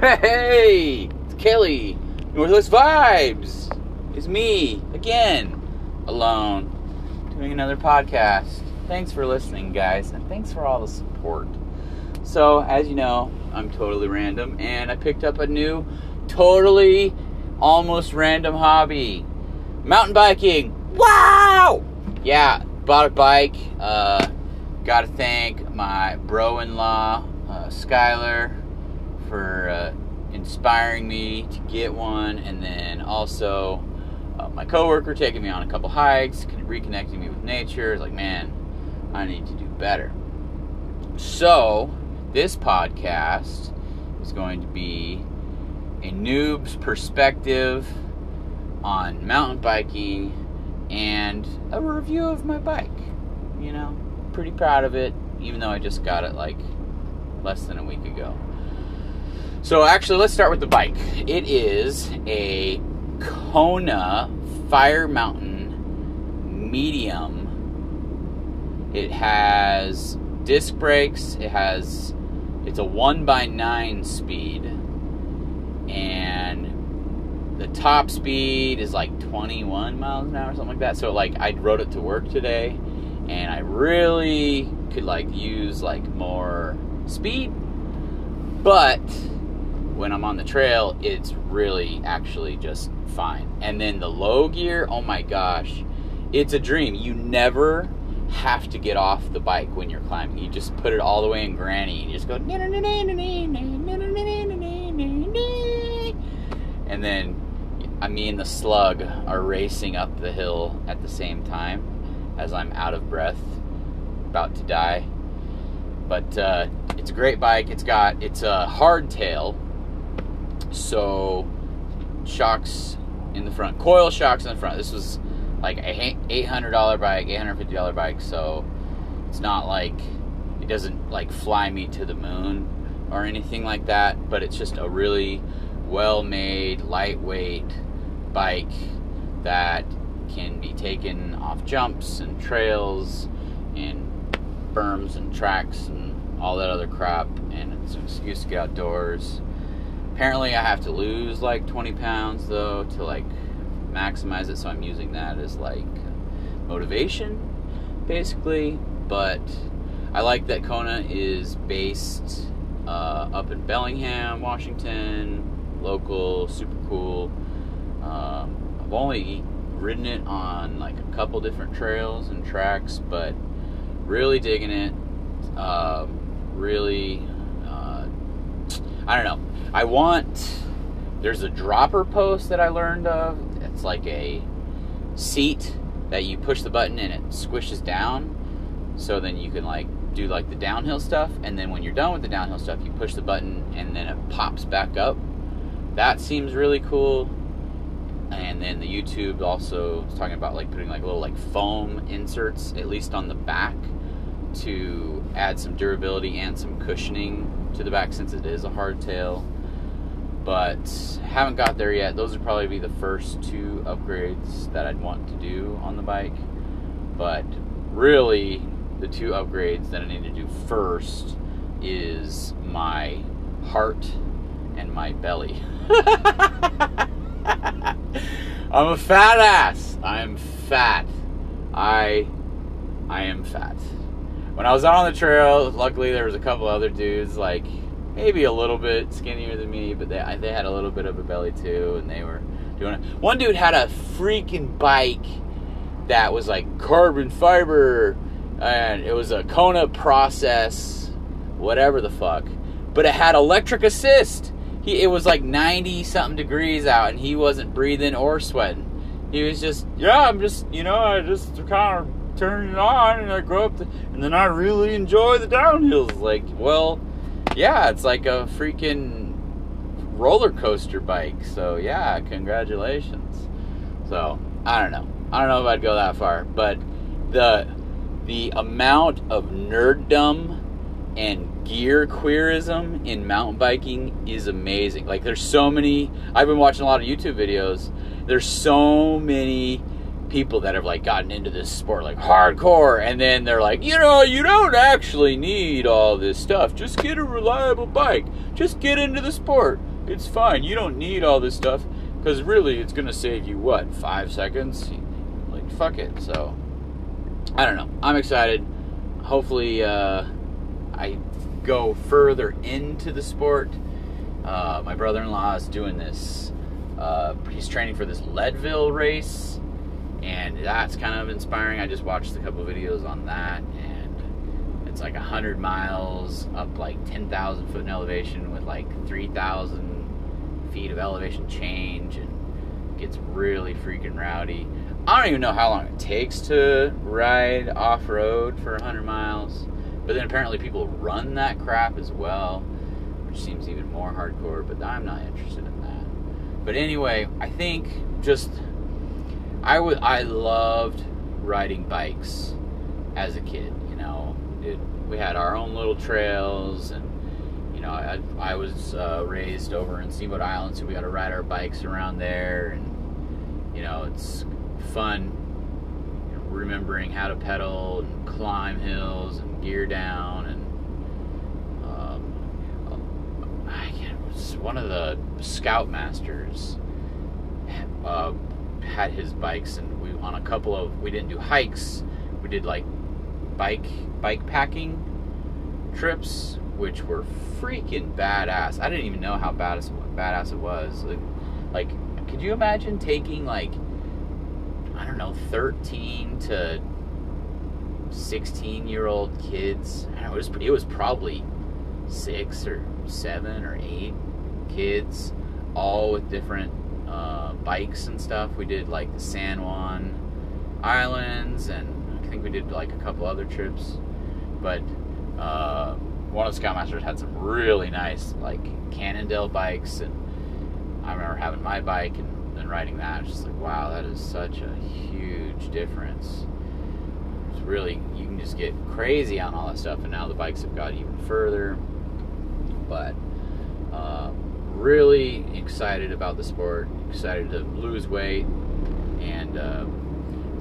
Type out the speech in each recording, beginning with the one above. Hey, it's Kelly, Northwest Vibes. It's me, again, alone, doing another podcast. Thanks for listening, guys, and thanks for all the support. So, as you know, I'm totally random, and I picked up a new, totally, almost random hobby. Mountain biking. Wow! Yeah, bought a bike. Gotta thank my bro-in-law, Skyler, for inspiring me to get one, and then also my coworker taking me on a couple hikes, reconnecting me with nature. It's like, man, I need to do better. So, this podcast is going to be a noob's perspective on mountain biking and a review of my bike. You know, pretty proud of it, even though I just got it like less than a week ago. So actually, let's start with the bike. It is a Kona Fire Mountain Medium. It has disc brakes. It's a 1x9 speed, and the top speed is like 21 miles an hour or something like that. So like, I rode it to work today, and I really could like use like more speed, but when I'm on the trail, it's really actually just fine. And then the low gear, oh my gosh, it's a dream. You never have to get off the bike when you're climbing. You just put it all the way in granny. You just go, and then me and the slug are racing up the hill at the same time as I'm out of breath, about to die. But it's a great bike. It's a hardtail. So, shocks in the front, coil shocks in the front. This was like a $800 bike, $850 bike, so it's not like, it doesn't like fly me to the moon or anything like that, but it's just a really well-made, lightweight bike that can be taken off jumps and trails and berms and tracks and all that other crap, and it's an excuse to get outdoors. Apparently, I have to lose like 20 pounds though to like maximize it, so I'm using that as like motivation basically. But I like that Kona is based up in Bellingham, Washington, local, super cool. I've only ridden it on like a couple different trails and tracks, but really digging it. I don't know. There's a dropper post that I learned of. It's like a seat that you push the button and it squishes down. So then you can like do like the downhill stuff. And then when you're done with the downhill stuff, you push the button and then it pops back up. That seems really cool. And then the YouTube also is talking about like putting like little like foam inserts, at least on the back, to add some durability and some cushioning to the back since it is a hardtail. But haven't got there yet. Those would probably be the first two upgrades that I'd want to do on the bike. But really, the two upgrades that I need to do first is my heart and my belly. I'm a fat ass. I'm fat. I am fat. When I was out on the trail, luckily there was a couple other dudes like maybe a little bit skinnier than me, but they had a little bit of a belly too, and they were doing it. One dude had a freaking bike that was like carbon fiber, and it was a Kona Process, whatever the fuck, but it had electric assist. It was like 90 something degrees out, and he wasn't breathing or sweating. He was just, I just kind of turn it on, and I go up, and then I really enjoy the downhills. Like, well, yeah, it's like a freaking roller coaster bike. So, yeah, congratulations. So, I don't know. I don't know if I'd go that far. But the amount of nerddom and gear queerism in mountain biking is amazing. Like, there's so many. I've been watching a lot of YouTube videos. There's so many people that have like gotten into this sport like hardcore, and then they're like, you don't actually need all this stuff, just get a reliable bike, just get into the sport. It's fine. You don't need all this stuff, because really it's going to save you, what, 5 seconds? Like, fuck it. So, I don't know. I'm excited. Hopefully I go further into the sport. My brother-in-law is doing this. He's training for this Leadville race, and that's kind of inspiring. I just watched a couple videos on that, and it's like 100 miles up like 10,000 foot in elevation with like 3,000 feet of elevation change, and gets really freaking rowdy. I don't even know how long it takes to ride off-road for 100 miles, but then apparently people run that crap as well, which seems even more hardcore, but I'm not interested in that. But anyway, I think just... I loved riding bikes as a kid, you know. We had our own little trails, and, you know, I was raised over in Steamboat Island, so we got to ride our bikes around there, and, you know, it's fun, you know, remembering how to pedal and climb hills and gear down, and it was one of the Scoutmasters had his bikes, and we didn't do hikes, we did like bike packing trips, which were freaking badass. I didn't even know how badass it was. Like could you imagine taking like, I don't know, 13 to 16 year old kids? I don't know, it was probably 6 or 7 or 8 kids, all with different bikes and stuff. We did like the San Juan Islands, and I think we did like a couple other trips, but one of the Scoutmasters had some really nice like Cannondale bikes, and I remember having my bike and then riding that. I was just like, wow, that is such a huge difference. It's really, you can just get crazy on all that stuff, and now the bikes have got even further, but really excited about the sport, excited to lose weight, and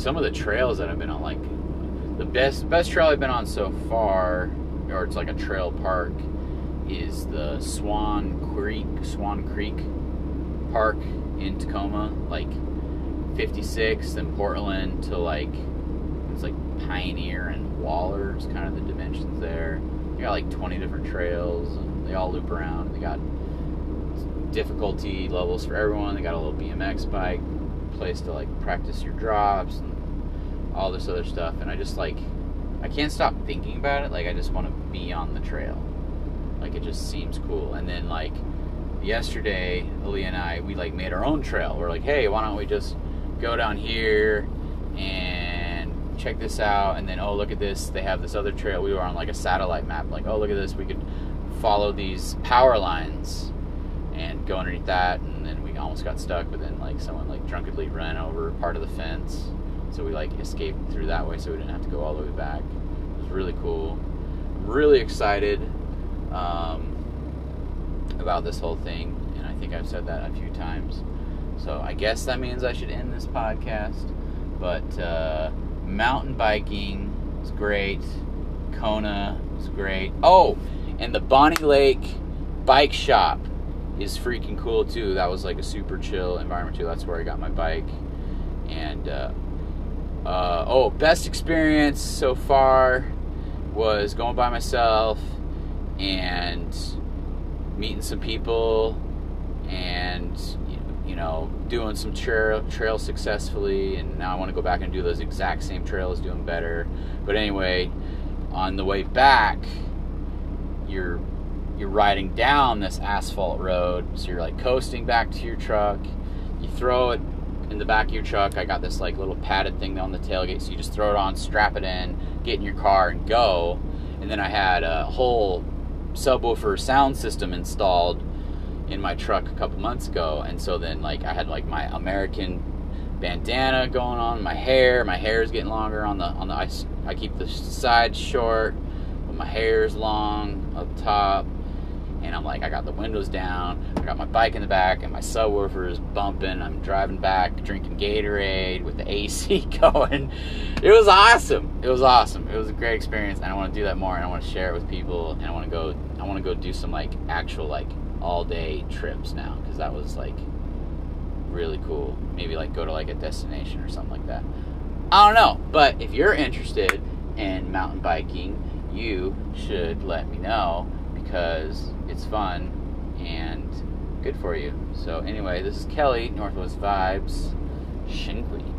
some of the trails that I've been on, like the best trail I've been on so far, or it's like a trail park, is the Swan Creek Park in Tacoma, like 56th and Portland to like, it's like Pioneer and Waller's, kind of the dimensions there. You got like 20 different trails, and they all loop around, and they got difficulty levels for everyone. They got a little BMX bike, place to like practice your drops and all this other stuff, and I just like, I can't stop thinking about it. Like, I just want to be on the trail, like it just seems cool. And then like yesterday, Ali and I, we like made our own trail. We're like, hey, why don't we just go down here and check this out, and then, oh, look at this, they have this other trail. We were on like a satellite map, like, oh, look at this, we could follow these power lines and go underneath that, and then we almost got stuck, but then like someone like drunkenly ran over part of the fence, so we like escaped through that way, so we didn't have to go all the way back. It was really cool. I'm really excited about this whole thing, and I think I've said that a few times, so I guess that means I should end this podcast. But mountain biking was great, Kona was great. Oh, and the Bonnie Lake Bike Shop is freaking cool too. That was like a super chill environment too. That's where I got my bike. And best experience so far was going by myself and meeting some people, and you know, doing some trail successfully, and now I want to go back and do those exact same trails, doing better. But anyway, on the way back, you're riding down this asphalt road, so you're like coasting back to your truck. You throw it in the back of your truck. I got this like little padded thing on the tailgate, so you just throw it on, strap it in, get in your car, and go. And then I had a whole subwoofer sound system installed in my truck a couple months ago, and so then like I had like my American bandana going on, my hair is getting longer on the ice. I keep the sides short, but my hair is long up top. And I'm like, I got the windows down, I got my bike in the back, and my subwoofer is bumping. I'm driving back, drinking Gatorade with the AC going. It was awesome. It was awesome. It was a great experience, and I want to do that more, and I want to share it with people, and I want to go do some like actual like all-day trips now, because that was, like, really cool. Maybe, like, go to, like, a destination or something like that. I don't know, but if you're interested in mountain biking, you should let me know, because it's fun and good for you. So, anyway, this is Kelly, Northwest Vibes, Shin Kui.